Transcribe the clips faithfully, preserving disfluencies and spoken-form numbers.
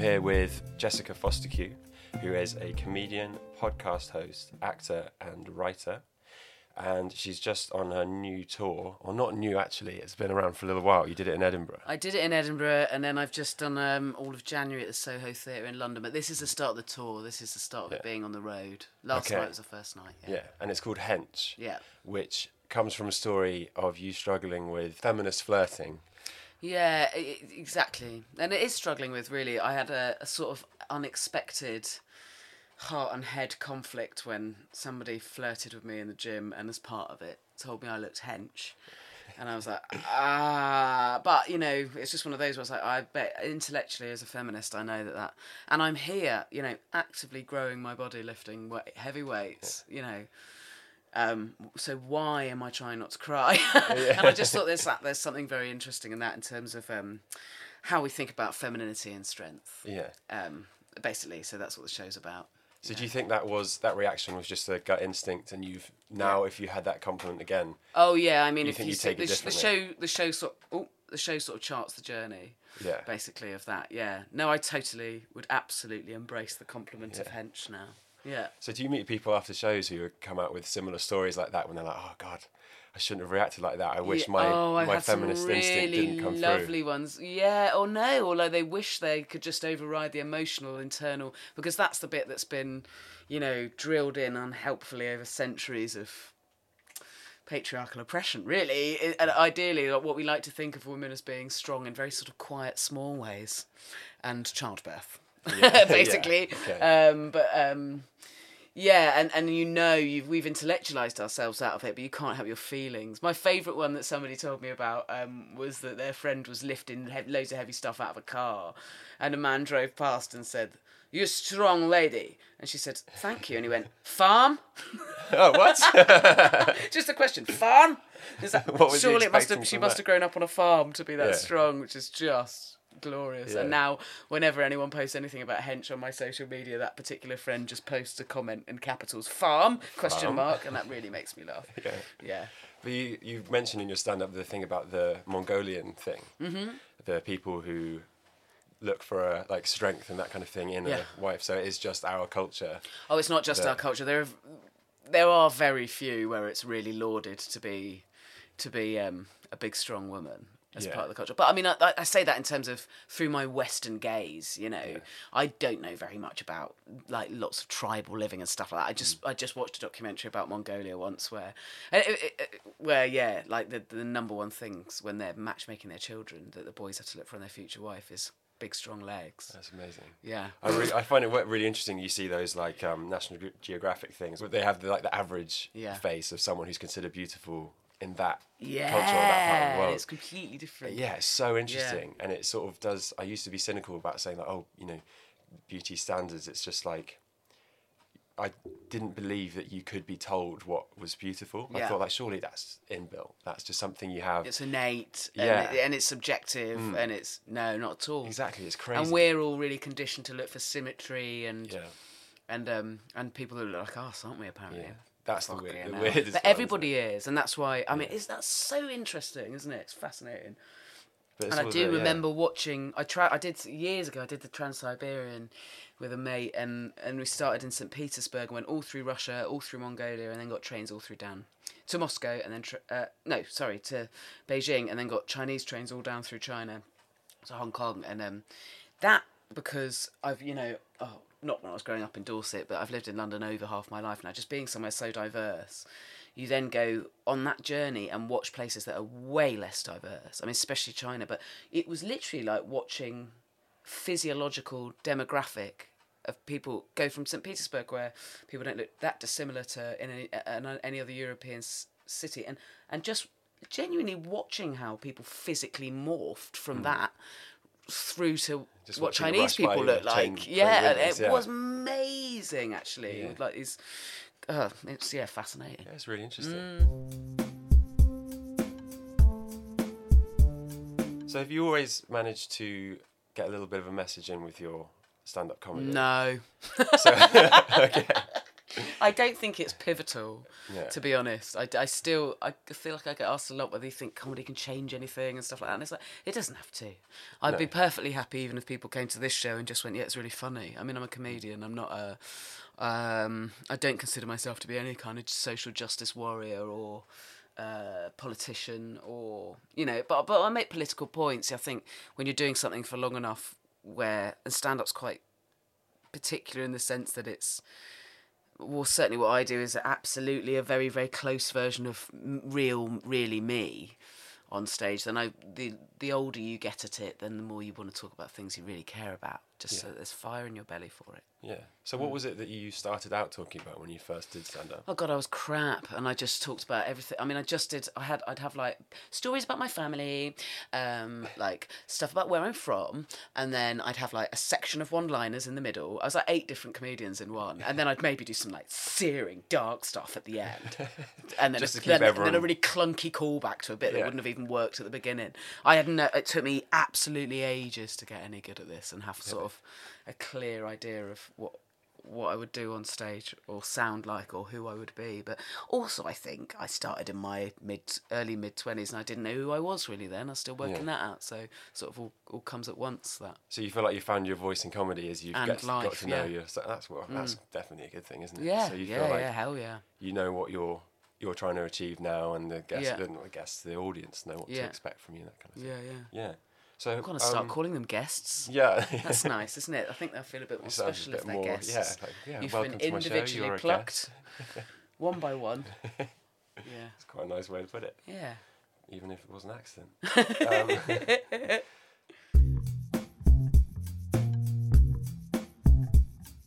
here with Jessica Foster-Q, who is a comedian, podcast host, actor and writer. And she's just on her new tour, or not new actually, it's been around for a little while. You did it in Edinburgh. I did it in Edinburgh, and then I've just done um, all of January at the Soho Theatre in London. But this is the start of the tour, this is the start of yeah. it being on the road. Last okay. night was the first night. Yeah. yeah, and it's called Hench, yeah. which comes from a story of you struggling with feminist flirting. Yeah, it, exactly. And it is struggling with, really. I had a, a sort of unexpected heart and head conflict when somebody flirted with me in the gym and, as part of it, told me I looked hench. And I was like, ah. But, you know, it's just one of those where I was like, I bet intellectually as a feminist, I know that that. And I'm here, you know, actively growing my body, lifting heavy weights, you know. Um, so why am I trying not to cry? And I just thought there's there's something very interesting in that, in terms of um, how we think about femininity and strength. Yeah. Um, basically, so that's what the show's about. So yeah. do you think that was that reaction was just a gut instinct, and you've now, yeah. if you had that compliment again? Oh yeah, I mean, you if think you, you take the, it differently? the show, the show sort of, oh, the show sort of charts the journey. Yeah. Basically, of that. Yeah. No, I totally would absolutely embrace the compliment yeah. of hench now. Yeah. So do you meet people after shows who come out with similar stories like that, when they're like, oh God, I shouldn't have reacted like that. I wish yeah. my, oh, I my feminist really instinct didn't come through. Lovely ones. Yeah, or no, or like they wish they could just override the emotional, internal, because that's the bit that's been, you know, drilled in unhelpfully over centuries of patriarchal oppression, really. And ideally, what we like to think of women as being strong in very sort of quiet, small ways, and childbirth. Yeah. Basically, yeah. Okay. um, but um, yeah, and, and you know, you've, we've intellectualised ourselves out of it, but you can't help your feelings. My favourite one that somebody told me about um, was that their friend was lifting he- loads of heavy stuff out of a car, and a man drove past and said, "You're a strong lady," and she said, "Thank you," and he went, "Farm?" Oh, what? Just a question, farm? Is that, what was surely it must have, she must that? have grown up on a farm to be that yeah. strong, which is just glorious. Yeah. And now whenever anyone posts anything about hench on my social media, that particular friend just posts a comment in capitals, farm, farm. question mark, and that really makes me laugh. Yeah. yeah. But you, you mentioned in your stand-up the thing about the Mongolian thing, mm-hmm. the people who look for a, like, strength and that kind of thing in yeah. a wife. So it is just our culture. Oh, it's not just that... our culture. There are, there are very few where it's really lauded to be to be um, a big, strong woman. As yeah. part of the culture. But I mean, I, I say that in terms of through my Western gaze, you know. Yeah. I don't know very much about, like, lots of tribal living and stuff like that. I just mm. I just watched a documentary about Mongolia once where, it, it, it, where yeah, like the, the number one things when they're matchmaking their children that the boys have to look for in their future wife is big, strong legs. That's amazing. Yeah. I really, I find it really interesting. You see those, like, um, National Geographic things, where they have, the, like, the average yeah. face of someone who's considered beautiful in that yeah. culture, that part of the world. It's completely different. Yeah, it's so interesting. Yeah. And it sort of does... I used to be cynical about saying, like, oh, you know, beauty standards. It's just like... I didn't believe that you could be told what was beautiful. Yeah. I thought, like, surely that's inbuilt. That's just something you have. It's innate. Yeah. And, it, and it's subjective. Mm. And it's... No, not at all. Exactly. It's crazy. And we're all really conditioned to look for symmetry and... Yeah. And, um, and people who look like us, aren't we, apparently? Yeah. That's the, weird, the weirdest. But everybody one, is, and that's why. I mean, yeah. is that's so interesting, isn't it? It's fascinating. But it's and I do the, remember yeah. watching. I tried. I did years ago. I did the Trans-Siberian with a mate, and and we started in Saint Petersburg, went all through Russia, all through Mongolia, and then got trains all through down to Moscow, and then tra- uh, no, sorry, to Beijing, and then got Chinese trains all down through China to Hong Kong, and um, that because I've you know oh. not when I was growing up in Dorset, but I've lived in London over half my life now, just being somewhere so diverse, you then go on that journey and watch places that are way less diverse. I mean, especially China, but it was literally like watching physiological demographic of people go from Saint Petersburg, where people don't look that dissimilar to in any, in any other European city, and, and just genuinely watching how people physically morphed from mm. that through to just what Chinese people look like. Yeah, it yeah. was amazing, actually. Yeah. Like these, uh, it's yeah, fascinating. Yeah, it's really interesting. Mm. So have you always managed to get a little bit of a message in with your stand-up comedy? No. So, okay. I don't think it's pivotal, yeah. to be honest. I, I still, I feel like I get asked a lot whether you think comedy can change anything and stuff like that. And it's like, it doesn't have to. I'd no. be perfectly happy even if people came to this show and just went, yeah, it's really funny. I mean, I'm a comedian. I'm not a... Um, I don't consider myself to be any kind of social justice warrior or... Uh, politician or, you know, but but I make political points. I think when you're doing something for long enough where, and stand-up's quite particular in the sense that it's, well, certainly what I do is absolutely a very, very close version of real, really me on stage, then I the the older you get at it, then the more you want to talk about things you really care about, just yeah. so that there's fire in your belly for it. Yeah. So what was it that you started out talking about when you first did stand up? Oh God, I was crap, and I just talked about everything. I mean, I just did. I had. I'd have like stories about my family, um, like stuff about where I'm from, and then I'd have like a section of one-liners in the middle. I was like eight different comedians in one, and then I'd maybe do some like searing dark stuff at the end, and then just to keep then, everyone... then a really clunky callback to a bit yeah. that wouldn't have even worked at the beginning. I had no. It took me absolutely ages to get any good at this and have yeah. sort of a clear idea of what what I would do on stage or sound like or who I would be. But also I think I started in my mid early mid-twenties and I didn't know who I was really then. I was still working yeah. that out. So sort of all, all comes at once that. So you feel like you found your voice in comedy as you've get, life, got to know yeah. your... So that's, what, that's mm. definitely a good thing, isn't it? Yeah, so you feel yeah, like yeah, hell yeah. You know what you're you're trying to achieve now and the guests, yeah. the, guests the audience know what yeah. to expect from you, that kind of thing. Yeah, yeah. Yeah. So, I'm going to start um, calling them guests. Yeah. That's nice, isn't it? I think they'll feel a bit more special bit if they're more, guests. Yeah, like, yeah, you've been individually show, plucked, one by one. Yeah. It's quite a nice way to put it. Yeah. Even if it was an accident.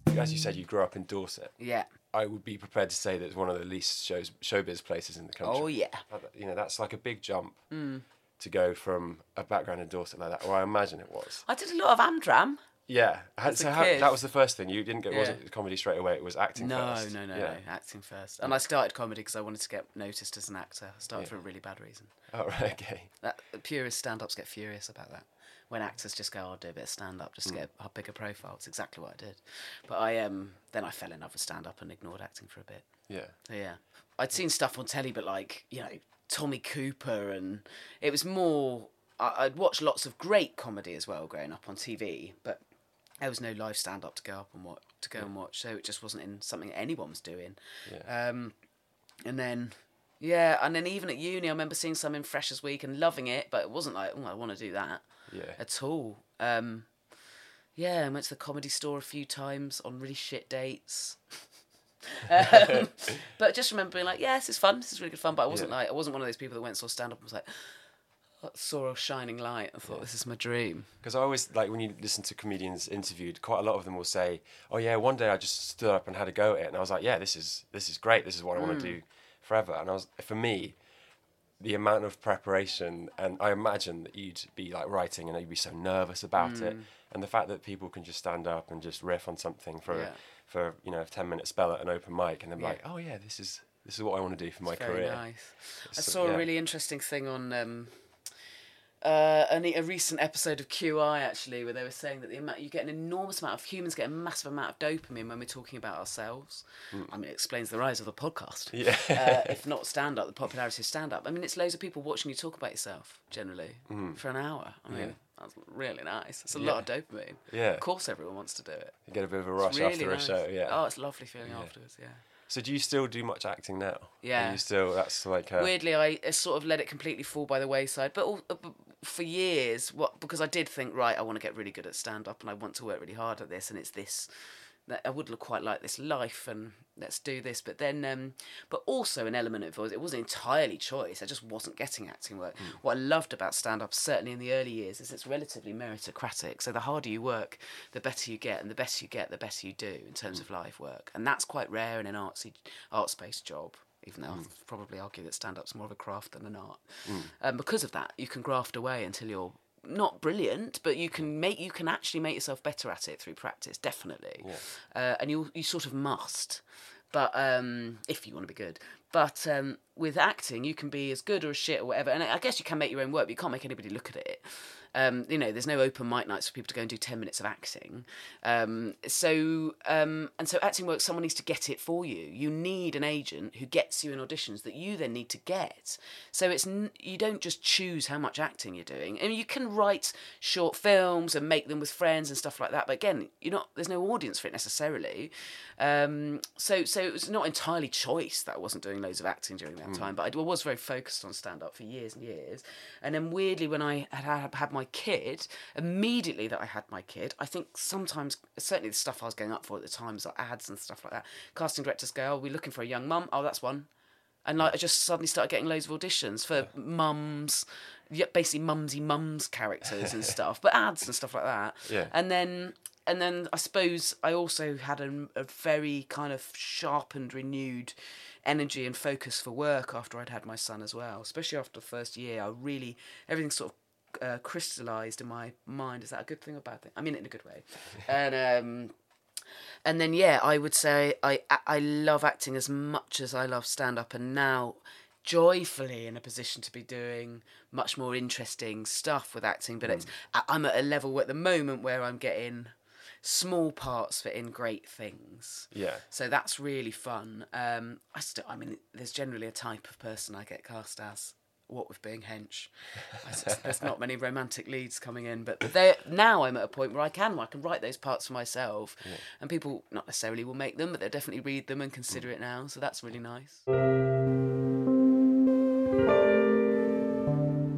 um, as you said, you grew up in Dorset. Yeah. I would be prepared to say that it's one of the least shows, showbiz places in the country. Oh, yeah. You know, that's like a big jump. Mm. To go from a background in Dorset like that, or I imagine it was. I did a lot of Amdram. Yeah, as so a how, kid. That was the first thing you didn't get. Yeah. Wasn't comedy straight away? It was acting no, first. No, no, no, yeah. no, acting first. And I started comedy because I wanted to get noticed as an actor. I started yeah. for a really bad reason. Oh right, okay. That, the purist stand-ups get furious about that. When actors just go, oh, I'll do a bit of stand-up just to mm. get a bigger profile. It's exactly what I did. But I um then I fell in love with stand-up and ignored acting for a bit. Yeah. So, yeah, I'd seen stuff on telly, but like you know. Tommy Cooper, and it was more. I, I'd watched lots of great comedy as well growing up on T V, but there was no live stand up to go up and watch, to go yeah. and watch, so it just wasn't in something anyone was doing. Yeah. Um, and then, yeah, and then even at uni, I remember seeing some in Freshers Week and loving it, but it wasn't like, oh, I want to do that yeah. at all. Um, yeah, I went to the Comedy Store a few times on really shit dates. um, but just remember being like, yeah, this is fun, this is really good fun, but I wasn't yeah. like I wasn't one of those people that went and saw stand up and was like saw a shining light and thought yeah. this is my dream. Because I always, like when you listen to comedians interviewed, quite a lot of them will say, oh yeah, one day I just stood up and had a go at it and I was like, yeah, this is this is great, this is what I mm. want to do forever. And I was, for me, the amount of preparation, and I imagine that you'd be like writing and you'd be so nervous about mm. it, and the fact that people can just stand up and just riff on something for yeah. for you know a ten minute spell at an open mic, and they're yeah. like, oh yeah, this is this is what I want to do for it's my very career. Nice. It's I saw so, yeah. a really interesting thing on um, uh, an, a recent episode of Q I actually, where they were saying that the amount, you get an enormous amount of humans get a massive amount of dopamine when we're talking about ourselves. Mm. I mean, it explains the rise of the podcast. Yeah. uh, if not stand up, the popularity of stand up. I mean, it's loads of people watching you talk about yourself generally mm. for an hour. I mean. Yeah. That's really nice. It's a yeah. lot of dopamine. Yeah. Of course everyone wants to do it. You get a bit of a rush really after nice. A show, yeah. Oh, it's a lovely feeling yeah. afterwards, yeah. So do you still do much acting now? Yeah. Are you still, that's like... A... Weirdly, I sort of let it completely fall by the wayside. But all, for years, what because I did think, right, I want to get really good at stand-up and I want to work really hard at this, and it's this... that I would look quite like this life and let's do this. But then, um, but also an element of it, it wasn't entirely choice. I just wasn't getting acting work. Mm. What I loved about stand-up, certainly in the early years, is it's relatively meritocratic. So the harder you work, the better you get, and the better you get, the better you do in terms mm. of live work. And that's quite rare in an artsy, arts-based job, even though mm. I'll probably argue that stand-up's more of a craft than an art. Mm. Um, because of that, you can graft away until you're not brilliant, but you can make you can actually make yourself better at it through practice, definitely. Yeah. Uh, and you you sort of must, but um, if you want to be good. But um, with acting, you can be as good or as shit or whatever. And I guess you can make your own work, but you can't make anybody look at it. Um, you know, there's no open mic nights for people to go and do ten minutes of acting. Um, so um, and so acting work, someone needs to get it for you. You need an agent who gets you in auditions that you then need to get. So it's n- you don't just choose how much acting you're doing. I mean, you can write short films and make them with friends and stuff like that, but again, you're not. There's no audience for it necessarily. Um, so so it was not entirely choice that I wasn't doing loads of acting during that mm. time, but I was very focused on stand-up for years and years. And then weirdly, when I had had my kid, immediately that I had my kid, I think sometimes, certainly the stuff I was going up for at the time was like ads and stuff like that. Casting directors go, oh, we're looking for a young mum. Oh, that's one. And like I just suddenly started getting loads of auditions for mums, basically mumsy mums characters and stuff, but ads and stuff like that. Yeah. And then... And then I suppose I also had a, a very kind of sharpened, renewed energy and focus for work after I'd had my son as well, especially after the first year. I really, everything sort of uh, crystallised in my mind. Is that a good thing or a bad thing? I mean it in a good way. And um, and then, yeah, I would say I I love acting as much as I love stand-up, and now... joyfully in a position to be doing much more interesting stuff with acting, but mm. it's I'm at a level at the moment where I'm getting small parts for in great things. Yeah. So that's really fun. Um, I still, I mean, there's generally a type of person I get cast as. What with being hench, there's not many romantic leads coming in, but they now I'm at a point where I can I can write those parts for myself, yeah. and people not necessarily will make them, but they'll definitely read them and consider mm. it now. So that's really nice.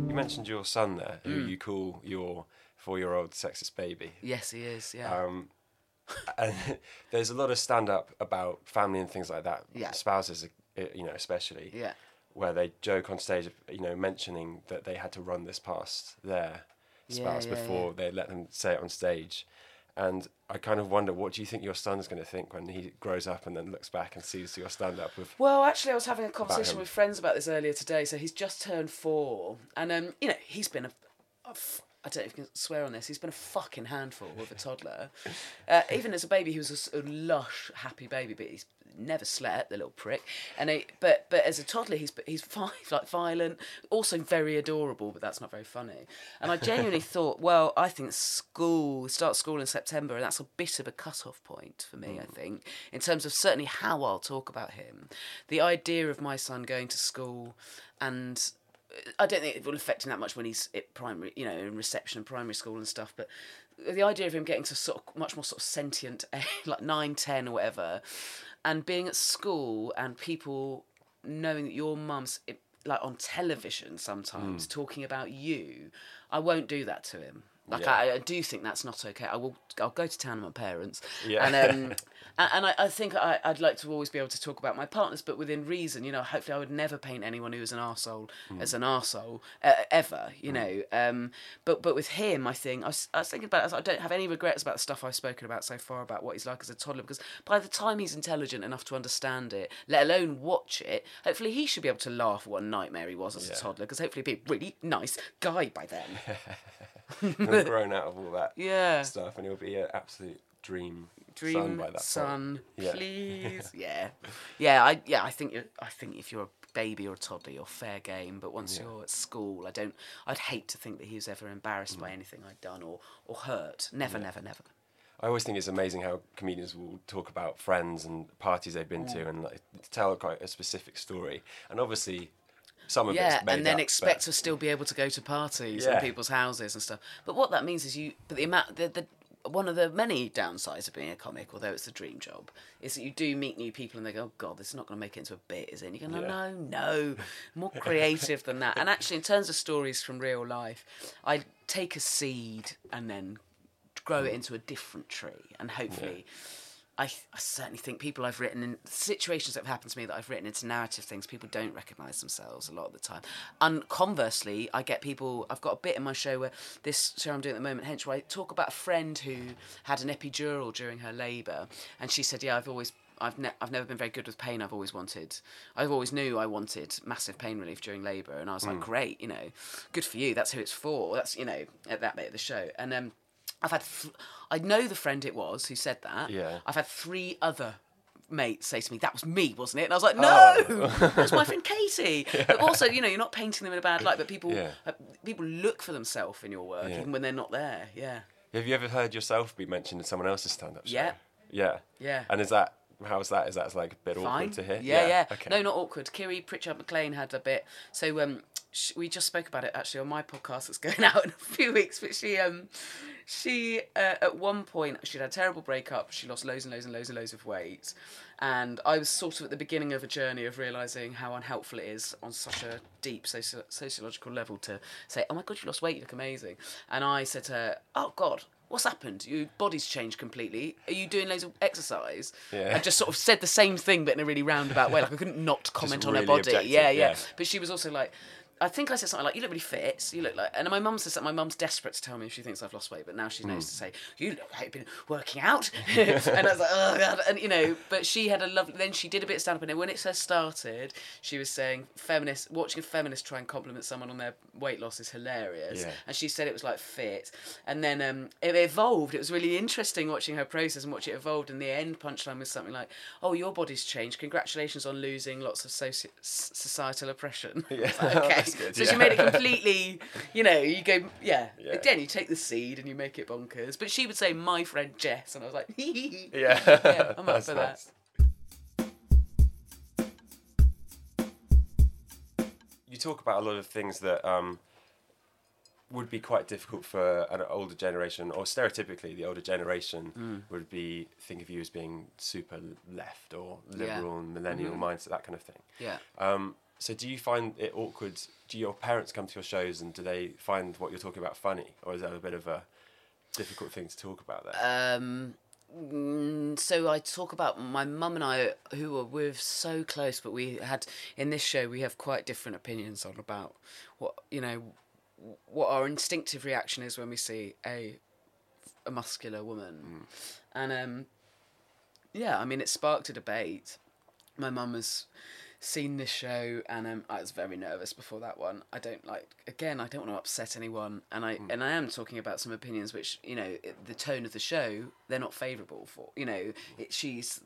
You mentioned your son there, who mm. you call your four-year-old sexist baby. Yes, he is, yeah. Um, and there's a lot of stand-up about family and things like that, yeah. spouses, you know, especially, yeah. where they joke on stage, you know, mentioning that they had to run this past their spouse yeah, yeah, before yeah. they let them say it on stage. And I kind of wonder, what do you think your son's going to think when he grows up and then looks back and sees your stand-up with... Well, actually, I was having a conversation with friends about this earlier today. So he's just turned four. And, um, you know, he's been a... a f- I don't know if you can swear on this. He's been a fucking handful of a toddler. Uh, even as a baby, he was a, a lush, happy baby, but he's never slept, the little prick. And he, but but as a toddler, he's he's five, like violent, also very adorable, but that's not very funny. And I genuinely thought, well, I think school start school in September, and that's a bit of a cut-off point for me. Mm. I think in terms of certainly how I'll talk about him, the idea of my son going to school and. I don't think it will affect him that much when he's at primary, you know, in reception and primary school and stuff, but the idea of him getting to sort of much more sort of sentient, like nine, ten or whatever, and being at school and people knowing that your mum's, like on television sometimes, mm. talking about you, I won't do that to him. Like, yeah. I, I do think that's not okay. I will, I'll go to town on my parents. Yeah. And um, and, and I, I think I, I'd like to always be able to talk about my partners, but within reason, you know, hopefully I would never paint anyone who is an arsehole mm. as an arsehole, uh, ever, you mm. know. Um, but but with him, I think, I was, I was thinking about it, I don't have any regrets about the stuff I've spoken about so far about what he's like as a toddler, because by the time he's intelligent enough to understand it, let alone watch it, hopefully he should be able to laugh at what a nightmare he was as yeah. a toddler, because hopefully he'd be a really nice guy by then. Grown out of all that yeah. stuff, and he'll be an absolute dream, dream son by that son, point. Please, yeah, yeah. I yeah, I think you're, I think if you're a baby or a toddler, you're fair game. But once yeah. you're at school, I don't. I'd hate to think that he was ever embarrassed mm. by anything I'd done or or hurt. Never, yeah. never, never. I always think it's amazing how comedians will talk about friends and parties they've been yeah. to and like, tell quite a specific story, and obviously. Some of yeah, it's made and then up, expect but... to still be able to go to parties yeah. and people's houses and stuff. But what that means is you. But the amount, the, the one of the many downsides of being a comic, although it's the dream job, is that you do meet new people and they go, "Oh God, this is not going to make it into a bit, is it?" And you go, "No, yeah. no, no, more creative than that." And actually, in terms of stories from real life, I take a seed and then grow it into a different tree, and hopefully. Yeah. I, I certainly think people I've written in situations that have happened to me that I've written into narrative things, people don't recognise themselves a lot of the time. And conversely, I get people, I've got a bit in my show where this show I'm doing at the moment, Hench, where I talk about a friend who had an epidural during her labour, and she said, yeah, I've always I've ne- I've never been very good with pain. I've always wanted. I've always knew I wanted massive pain relief during labour, and I was mm. like, great, you know, good for you. That's who it's for. That's, you know, at that bit of the show. And um. I've had, th- I know the friend it was who said that. Yeah. I've had three other mate say to me, that was me, wasn't it? And I was like, no, oh. That's my friend Katie. Yeah. But also, you know, you're not painting them in a bad light, but people yeah. uh, people look for themselves in your work, yeah. even when they're not there, yeah. Have you ever heard yourself be mentioned in someone else's stand-up show? Yeah. Yeah. Yeah. And is that, how's that? Is that like a bit Fine. awkward to hear? Yeah, yeah. yeah. Okay. No, not awkward. Kiri Pritchard-McLean had a bit, so um, sh- we just spoke about it actually on my podcast that's going out in a few weeks, but she... um. She, uh, at one point, she'd had a terrible breakup. She lost loads and loads and loads and loads of weight. And I was sort of at the beginning of a journey of realising how unhelpful it is on such a deep soci- sociological level to say, oh, my God, you lost weight, you look amazing. And I said to her, oh, God, what's happened? Your body's changed completely. Are you doing loads of exercise? Yeah. I just sort of said the same thing, but in a really roundabout way. Like, I couldn't not comment just on really her body. Objective, yeah, yeah, yeah. But she was also like... I think I said something like, you look really fit, so you look like... And my mum says that my mum's desperate to tell me if she thinks I've lost weight, but now she knows mm. to say, you look like you've been working out. And I was like, oh, God. And, you know, but she had a lovely... Then she did a bit of stand-up, and when it first started, she was saying, feminist, watching a feminist try and compliment someone on their weight loss is hilarious. Yeah. And she said it was, like, fit. And then um, it evolved. It was really interesting watching her process and watch it evolved, and the end punchline was something like, oh, your body's changed. Congratulations on losing lots of soci- societal oppression. Yeah. Like, okay. Good, so yeah. she made it completely, you know, you go, yeah. yeah. Again, you take the seed and you make it bonkers. But she would say, my friend Jess, and I was like, hee hee. Yeah. yeah, I'm up for nice. that. You talk about a lot of things that um, would be quite difficult for an older generation, or stereotypically the older generation mm. would be, think of you as being super left or liberal and yeah. millennial mm-hmm. mindset, that kind of thing. Yeah. Um, So do you find it awkward? Do your parents come to your shows and do they find what you're talking about funny? Or is that a bit of a difficult thing to talk about there? Um, so I talk about my mum and I, who are, we're so close, but we had, in this show, we have quite different opinions on about what, you know, what our instinctive reaction is when we see a, a muscular woman. Mm. And, um, yeah, I mean, it sparked a debate. My mum was... seen this show, and um, I was very nervous before that one. I don't like again. I don't want to upset anyone, and I mm. and I am talking about some opinions which, you know, the tone of the show, they're not favourable for. You know, it, she's,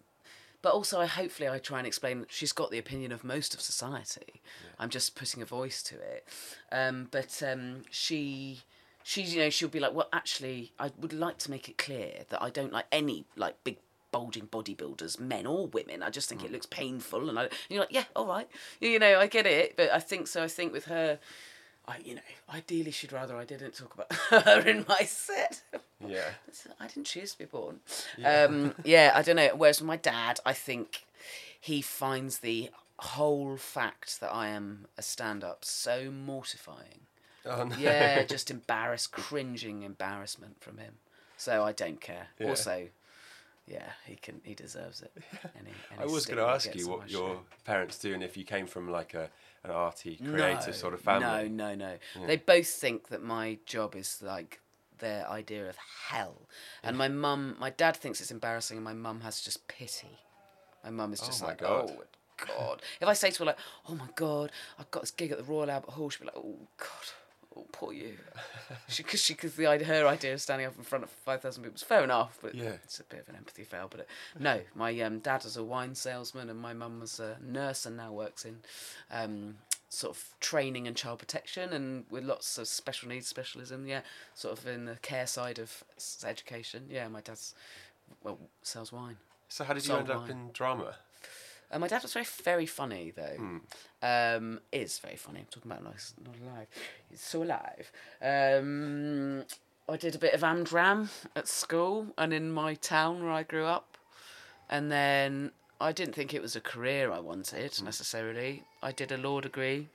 but also I hopefully I try and explain that she's got the opinion of most of society. Yeah. I'm just putting a voice to it, um, but um, she. She you know she'll be like, well, actually, I would like to make it clear that I don't like any like big. bulging bodybuilders, men or women. I just think mm. it looks painful, and, I, and you're like, yeah, all right, you know, I get it. But I think so. I think with her, I, you know, ideally she'd rather I didn't talk about her in my set. Yeah, I didn't choose to be born. Yeah. Um, yeah, I don't know. Whereas my dad, I think he finds the whole fact that I am a stand-up so mortifying. Oh, no. Yeah, just embarrassed, cringing embarrassment from him. So I don't care. Yeah. Also. Yeah, he can. He deserves it. Any, any I was going to ask you what your show. parents do, and if you came from like a an arty, creative no, sort of family. No, no, no. Yeah. They both think that my job is like their idea of hell, and yeah. my mum, my dad thinks it's embarrassing, and my mum has just pity. My mum is just oh like, God. oh God. If I say to her like, oh my God, I've got this gig at the Royal Albert Hall, she'll be like, oh God. Oh, poor you. Because she, because the her idea of standing up in front of five thousand people was fair enough, but yeah. it's a bit of an empathy fail. But it, no, my um, dad was a wine salesman, and my mum was a nurse and now works in um, sort of training and child protection, and with lots of special needs specialism, yeah, sort of in the care side of education. Yeah, my dad's, well, sells wine. So how did you Sold end up wine. in drama? Uh, my dad was very, very funny, though. Mm. Um, is very funny. I'm talking about nice, not alive. He's so alive. Um, I did a bit of Amdram at school and in my town where I grew up. And then I didn't think it was a career I wanted, mm. necessarily. I did a law degree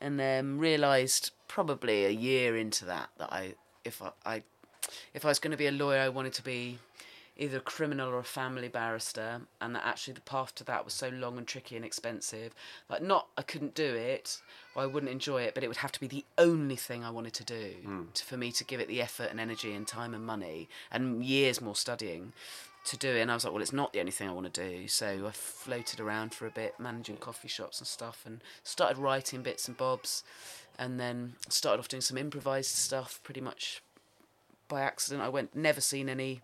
and then realised probably a year into that that I, if I, I if I was going to be a lawyer, I wanted to be... either a criminal or a family barrister, and that actually the path to that was so long and tricky and expensive. Like, not I couldn't do it, or I wouldn't enjoy it, but it would have to be the only thing I wanted to do mm. to, for me to give it the effort and energy and time and money and years more studying to do it. And I was like, well, it's not the only thing I want to do. So I floated around for a bit, managing coffee shops and stuff, and started writing bits and bobs, and then started off doing some improvised stuff pretty much by accident. I went, never seen any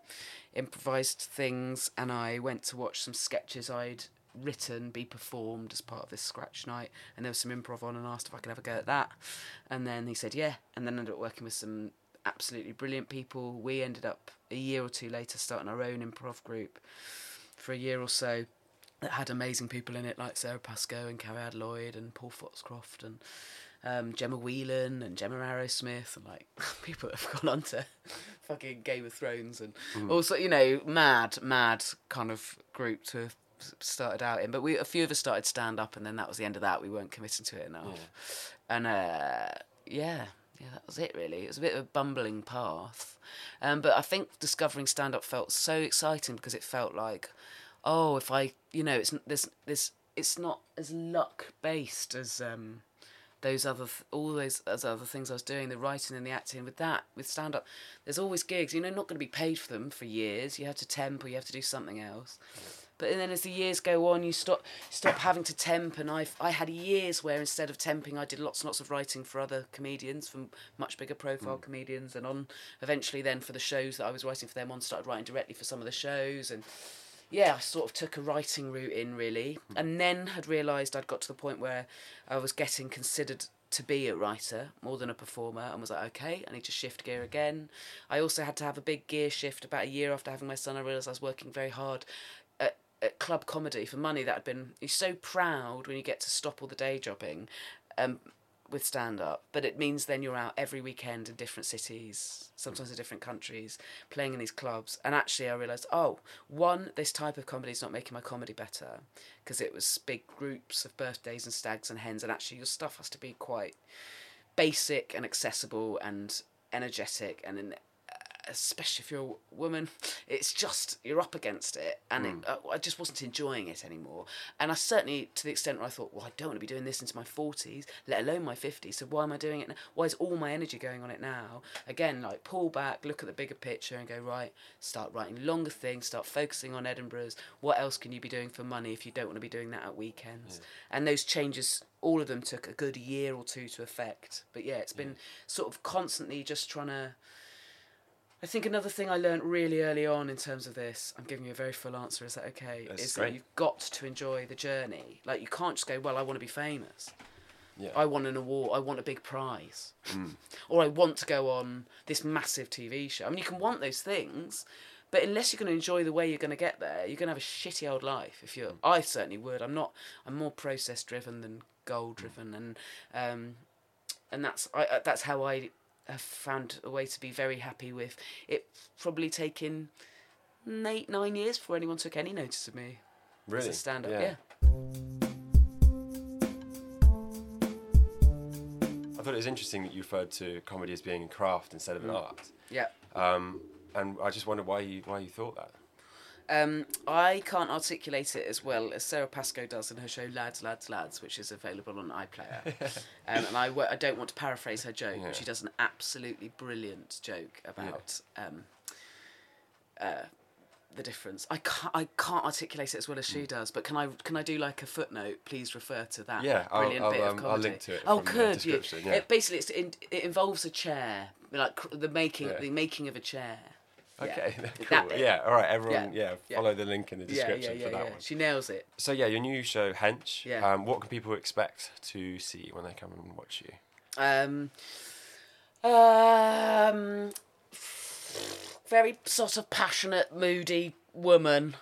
improvised things, and I went to watch some sketches I'd written be performed as part of this scratch night, and there was some improv on, and asked if I could have a go at that, and then he said yeah, and then ended up working with some absolutely brilliant people. We ended up a year or two later starting our own improv group for a year or so that had amazing people in it like Sarah Pascoe and Cariad Lloyd and Paul Foxcroft and um, Gemma Whelan and Gemma Arrowsmith and like people that have gone on to fucking Game of Thrones and mm. also, you know, mad mad kind of group to have started out in. But we a few of us started stand up, and then that was the end of that. We weren't committing to it enough, yeah. and uh, yeah, yeah, that was it really. It was a bit of a bumbling path, um, but I think discovering stand up felt so exciting because it felt like, oh, if I, you know, it's this this it's not as luck based as um, those other th- all those as other things I was doing, the writing and the acting. With that, with stand up, there's always gigs. You know, you're not going to be paid for them for years. You have to temp, or you have to do something else. But then as the years go on, you stop stop having to temp. And I I had years where instead of temping, I did lots and lots of writing for other comedians, from much bigger profile mm. comedians. And on eventually then for the shows that I was writing for them on, started writing directly for some of the shows. And yeah, I sort of took a writing route in, really. Mm. And then had realised I'd got to the point where I was getting considered to be a writer more than a performer, and was like, okay, I need to shift gear again. I also had to have a big gear shift. About a year after having my son, I realised I was working very hard at club comedy for money that had been... You're so proud when you get to stop all the day jobbing um, with stand-up, but it means then you're out every weekend in different cities, sometimes in different countries, playing in these clubs. And actually I realised, oh, one, this type of comedy is not making my comedy better, because it was big groups of birthdays and stags and hens, and actually your stuff has to be quite basic and accessible and energetic and... in especially if you're a woman, it's just, you're up against it, and mm. it, I just wasn't enjoying it anymore. And I certainly, to the extent where I thought, well, I don't want to be doing this into my forties, let alone my fifties, so why am I doing it now? Why is all my energy going on it now? Again, like, pull back, look at the bigger picture and go, right, start writing longer things, start focusing on Edinburgh's. What else can you be doing for money if you don't want to be doing that at weekends? Yeah. And those changes... all of them took a good year or two to effect. But yeah, it's yeah. been sort of constantly just trying to... I think another thing I learned really early on in terms of this, I'm giving you a very full answer, is that okay? That's is great. That you've got to enjoy the journey. Like, you can't just go, well, I want to be famous. Yeah. I want an award. I want a big prize. Mm. Or I want to go on this massive T V show. I mean, you can want those things, but unless you're going to enjoy the way you're going to get there, you're going to have a shitty old life. If you're, mm. I certainly would. I'm not. I'm more process-driven than goal-driven, and um, and that's I. Uh, that's how I. Have found a way to be very happy with it. Probably taken eight, nine years before anyone took any notice of me. Really? As a stand-up, yeah. yeah. I thought it was interesting that you referred to comedy as being a craft instead of an art. Yeah. Um, and I just wondered why you why you thought that. Um, I can't articulate it as well as Sarah Pascoe does in her show Lads, Lads, Lads, which is available on iPlayer. um, and I, w- I don't want to paraphrase her joke, yeah. but she does an absolutely brilliant joke about yeah. um, uh, the difference. I can't, I can't articulate it as well as she does, but can I can I do like a footnote? Please refer to that yeah, brilliant I'll, I'll, bit um, of comedy. I'll link to it oh, from the description. Yeah. It, basically, it's in, it involves a chair, like cr- the making yeah. the making of a chair. Okay, yeah. cool. That, yeah, all right, everyone, yeah, yeah follow yeah. the link in the description yeah, yeah, yeah, for that yeah. one. She nails it. So, yeah, your new show, Hench, yeah. um, what can people expect to see when they come and watch you? Um, um, very sort of passionate, moody woman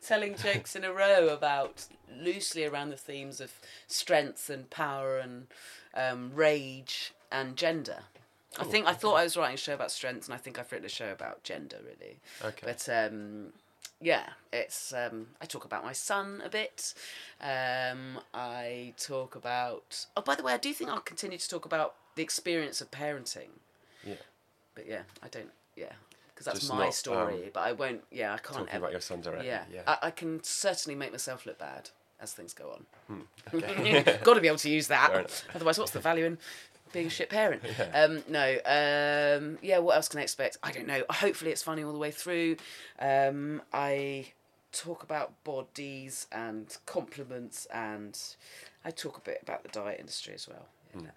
telling jokes in a row about loosely around the themes of strength and power and um, rage and gender. Cool. I think I thought I was writing a show about strengths, and I think I've written a show about gender, really. Okay. But um, yeah, it's um, I talk about my son a bit. Um, I talk about. Oh, by the way, I do think I'll continue to talk about the experience of parenting. Yeah. But yeah, I don't. Yeah, because that's just my not, story. Um, but I won't. Yeah, I can't. Talking ever, about your son directly. Yeah. yeah. I, I can certainly make myself look bad as things go on. Hmm. Okay. Got to be able to use that. Otherwise, what's the value in? Being a shit parent. Yeah. Um, no. Um, yeah, what else can I expect? I don't know. Hopefully it's funny all the way through. Um, I talk about bodies and compliments, and I talk a bit about the diet industry as well. Mm.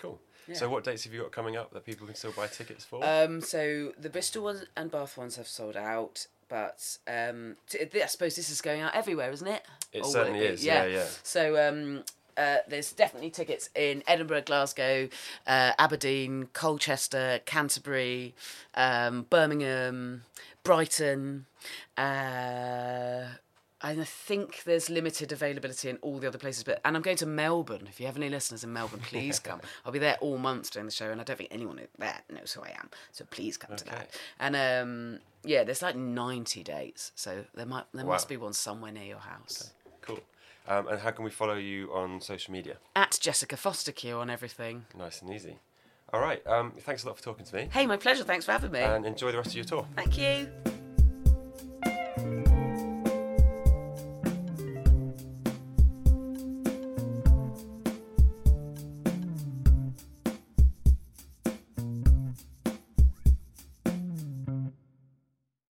Cool. Yeah. So what dates have you got coming up that people can still buy tickets for? Um, so the Bristol ones and Bath ones have sold out, but um, t- I suppose this is going out everywhere, isn't it? It or certainly it is, yeah. yeah, yeah. So um, uh, there's definitely tickets in Edinburgh, Glasgow, uh, Aberdeen, Colchester, Canterbury, um, Birmingham, Brighton, uh... and I think there's limited availability in all the other places. But and I'm going to Melbourne. If you have any listeners in Melbourne, please come. I'll be there all month doing the show, and I don't think anyone there knows who I am. So please come okay. to that. And um, yeah, there's like ninety dates, so there might there wow. must be one somewhere near your house. Okay. Cool. Um, and how can we follow you on social media? At Jessica Foster-Q on everything. Nice and easy. All right. Um, thanks a lot for talking to me. Hey, my pleasure. Thanks for having me. And enjoy the rest of your tour. Thank you.